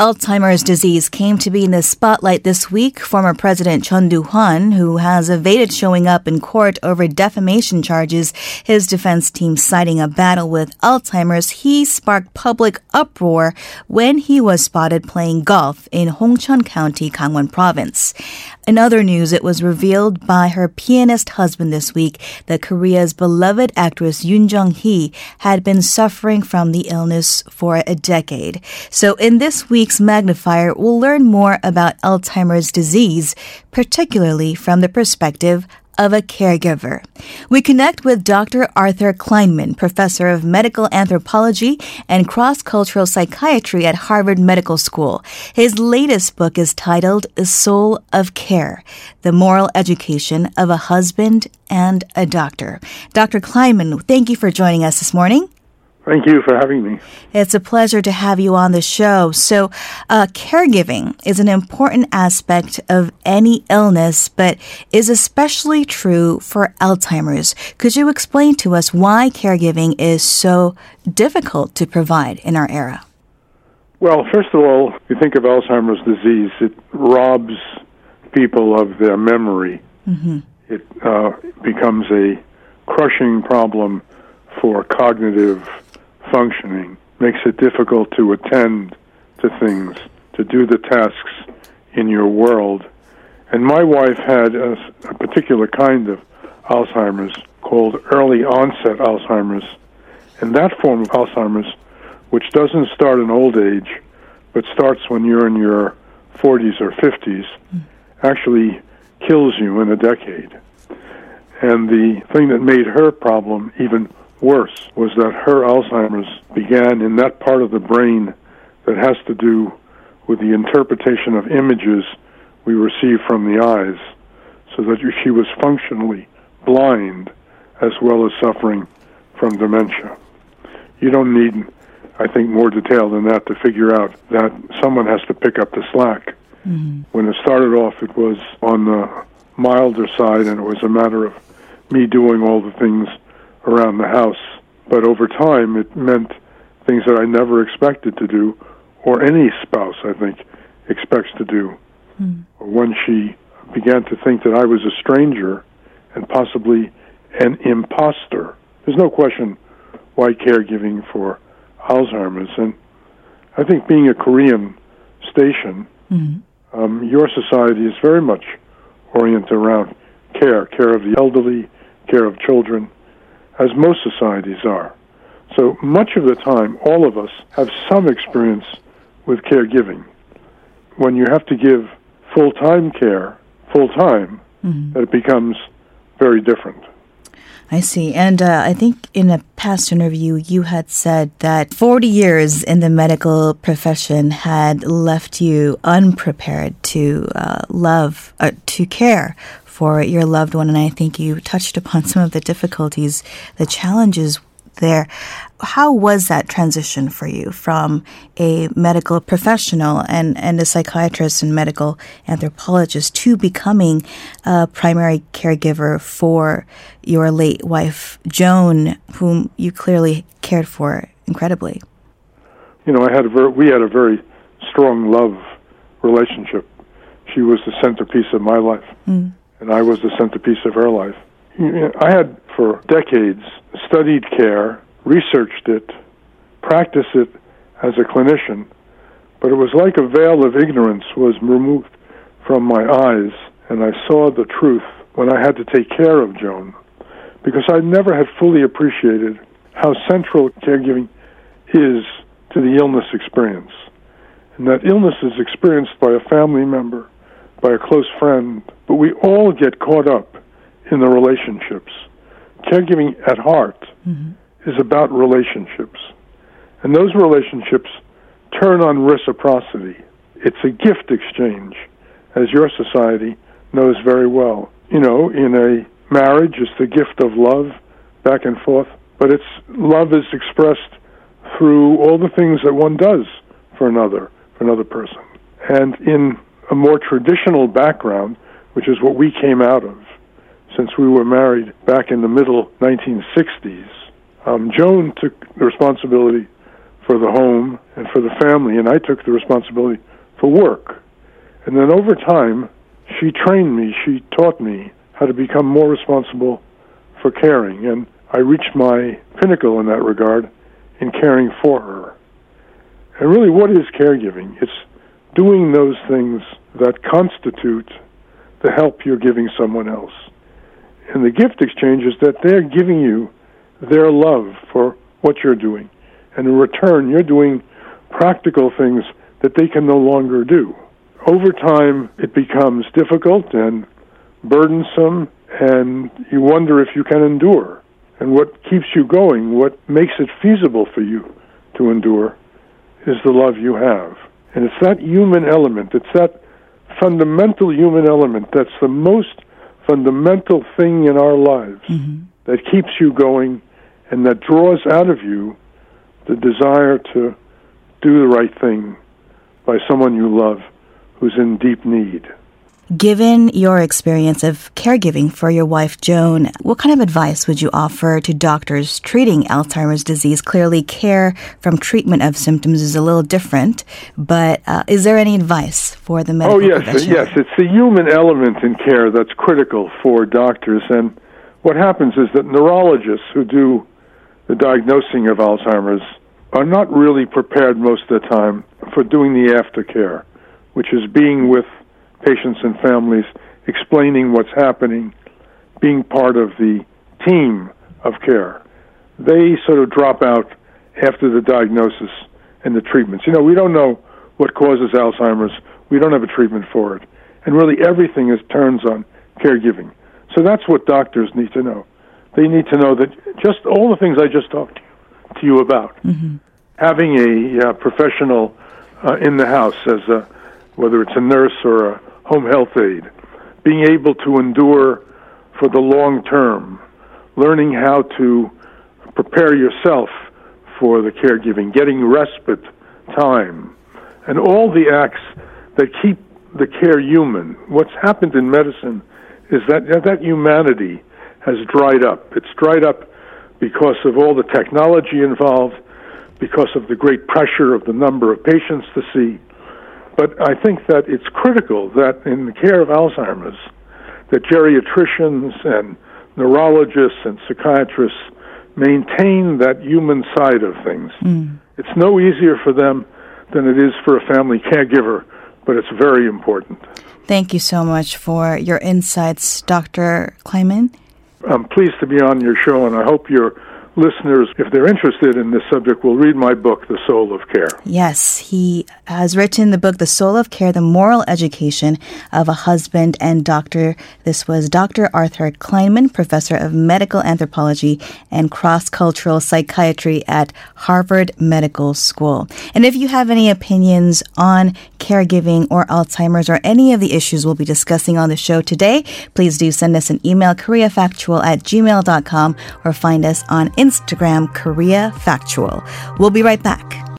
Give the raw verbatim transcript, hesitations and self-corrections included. Alzheimer's disease came to be in the spotlight this week. Former President Chun Doo-hwan, who has evaded showing up in court over defamation charges, his defense team citing a battle with Alzheimer's, he sparked public uproar when he was spotted playing golf in Hongcheon County, Gangwon Province. In other news, it was revealed by her pianist husband this week that Korea's beloved actress Yoon Jung-hee had been suffering from the illness for a decade. So in this week's Magnifier, we'll learn more about Alzheimer's disease, particularly from the perspective of a caregiver. We connect with Doctor Arthur Kleinman, professor of medical anthropology and cross-cultural psychiatry at Harvard Medical School. His latest book is titled The Soul of Care: The Moral Education of a Husband and a Doctor. Doctor Kleinman, thank you for joining us this morning. Thank you for having me. It's a pleasure to have you on the show. So, uh, caregiving is an important aspect of any illness, but is especially true for Alzheimer's. Could you explain to us why caregiving is so difficult to provide in our era? Well, first of all, if you think of Alzheimer's disease, it robs people of their memory. Mm-hmm. It uh, becomes a crushing problem for cognitive functioning, makes it difficult to attend to things, to do the tasks in your world. And my wife had a, a particular kind of Alzheimer's called early onset Alzheimer's. And that form of Alzheimer's, which doesn't start in old age, but starts when you're in your forties or fifties, actually kills you in a decade. And the thing that made her problem even worse was that her Alzheimer's began in that part of the brain that has to do with the interpretation of images we receive from the eyes, so that she was functionally blind as well as suffering from dementia. You don't need, I think, more detail than that to figure out that someone has to pick up the slack. Mm-hmm. When it started off, it was on the milder side, and it was a matter of me doing all the things around the house. But over time, it meant things that I never expected to do, or any spouse, I think, expects to do. Mm. When she began to think that I was a stranger and possibly an imposter, there's no question why caregiving for Alzheimer's. And I think being a Korean station, mm. um, your society is very much oriented around care, care of the elderly, care of children, as most societies are. So much of the time, all of us have some experience with caregiving. When you have to give full-time care, full-time, mm-hmm. it becomes very different. I see. And uh, I think in a past interview, you had said that forty years in the medical profession had left you unprepared to uh, love, uh, to care for your loved one. And I think you touched upon some of the difficulties, the challenges there. How was that transition for you from a medical professional and, and a psychiatrist and medical anthropologist to becoming a primary caregiver for your late wife, Joan, whom you clearly cared for incredibly? You know, I had a ver- we had a very strong love relationship. She was the centerpiece of my life, mm. and I was the centerpiece of her life. I had, for decades, studied care, researched it, practiced it as a clinician, but it was like a veil of ignorance was removed from my eyes, and I saw the truth when I had to take care of Joan, because I never had fully appreciated how central caregiving is to the illness experience, and that illness is experienced by a family member, by a close friend, but we all get caught up in the relationships. Caregiving at heart mm-hmm. is about relationships. And those relationships turn on reciprocity. It's a gift exchange, as your society knows very well. You know, in a marriage, it's the gift of love, back and forth, but it's love is expressed through all the things that one does for another, for another person. And in a more traditional background, which is what we came out of, since we were married back in the middle nineteen sixties, um, Joan took the responsibility for the home and for the family, and I took the responsibility for work. And then over time, she trained me, she taught me how to become more responsible for caring, and I reached my pinnacle in that regard in caring for her. And really, what is caregiving? It's doing those things that constitute the help you're giving someone else. And the gift exchange is that they're giving you their love for what you're doing. And in return, you're doing practical things that they can no longer do. Over time, it becomes difficult and burdensome, and you wonder if you can endure. And what keeps you going, what makes it feasible for you to endure, is the love you have. And it's that human element, it's that fundamental human element that's the most fundamental thing in our lives mm-hmm. that keeps you going and that draws out of you the desire to do the right thing by someone you love who's in deep need. Given your experience of caregiving for your wife, Joan, what kind of advice would you offer to doctors treating Alzheimer's disease? Clearly, care from treatment of symptoms is a little different, but uh, is there any advice for the medical profession? Oh, yes, yes. It's the human element in care that's critical for doctors, and what happens is that neurologists who do the diagnosing of Alzheimer's are not really prepared most of the time for doing the aftercare, which is being with patients and families, explaining what's happening, being part of the team of care. They sort of drop out after the diagnosis and the treatments. You know, we don't know what causes Alzheimer's. We don't have a treatment for it. And really everything is turns on caregiving. So that's what doctors need to know. They need to know that just all the things I just talked to you, to you about, mm-hmm. having a uh, professional uh, in the house, as a, whether it's a nurse or a home health aide, being able to endure for the long term, learning how to prepare yourself for the caregiving, getting respite time, and all the acts that keep the care human. What's happened in medicine is that that humanity has dried up. It's dried up because of all the technology involved, because of the great pressure of the number of patients to see. But I think that it's critical that in the care of Alzheimer's, that geriatricians and neurologists and psychiatrists maintain that human side of things. Mm. It's no easier for them than it is for a family caregiver, but it's very important. Thank you so much for your insights, Doctor Kleinman. I'm pleased to be on your show, and I hope you're listeners, if they're interested in this subject, will read my book, The Soul of Care. Yes, he has written the book, The Soul of Care, The Moral Education of a Husband and Doctor. This was Doctor Arthur Kleinman, Professor of Medical Anthropology and Cross-Cultural Psychiatry at Harvard Medical School. And if you have any opinions on caregiving or Alzheimer's or any of the issues we'll be discussing on the show today, please do send us an email, koreafactual at gmail dot com, or find us on Instagram, Korea Factual. We'll be right back.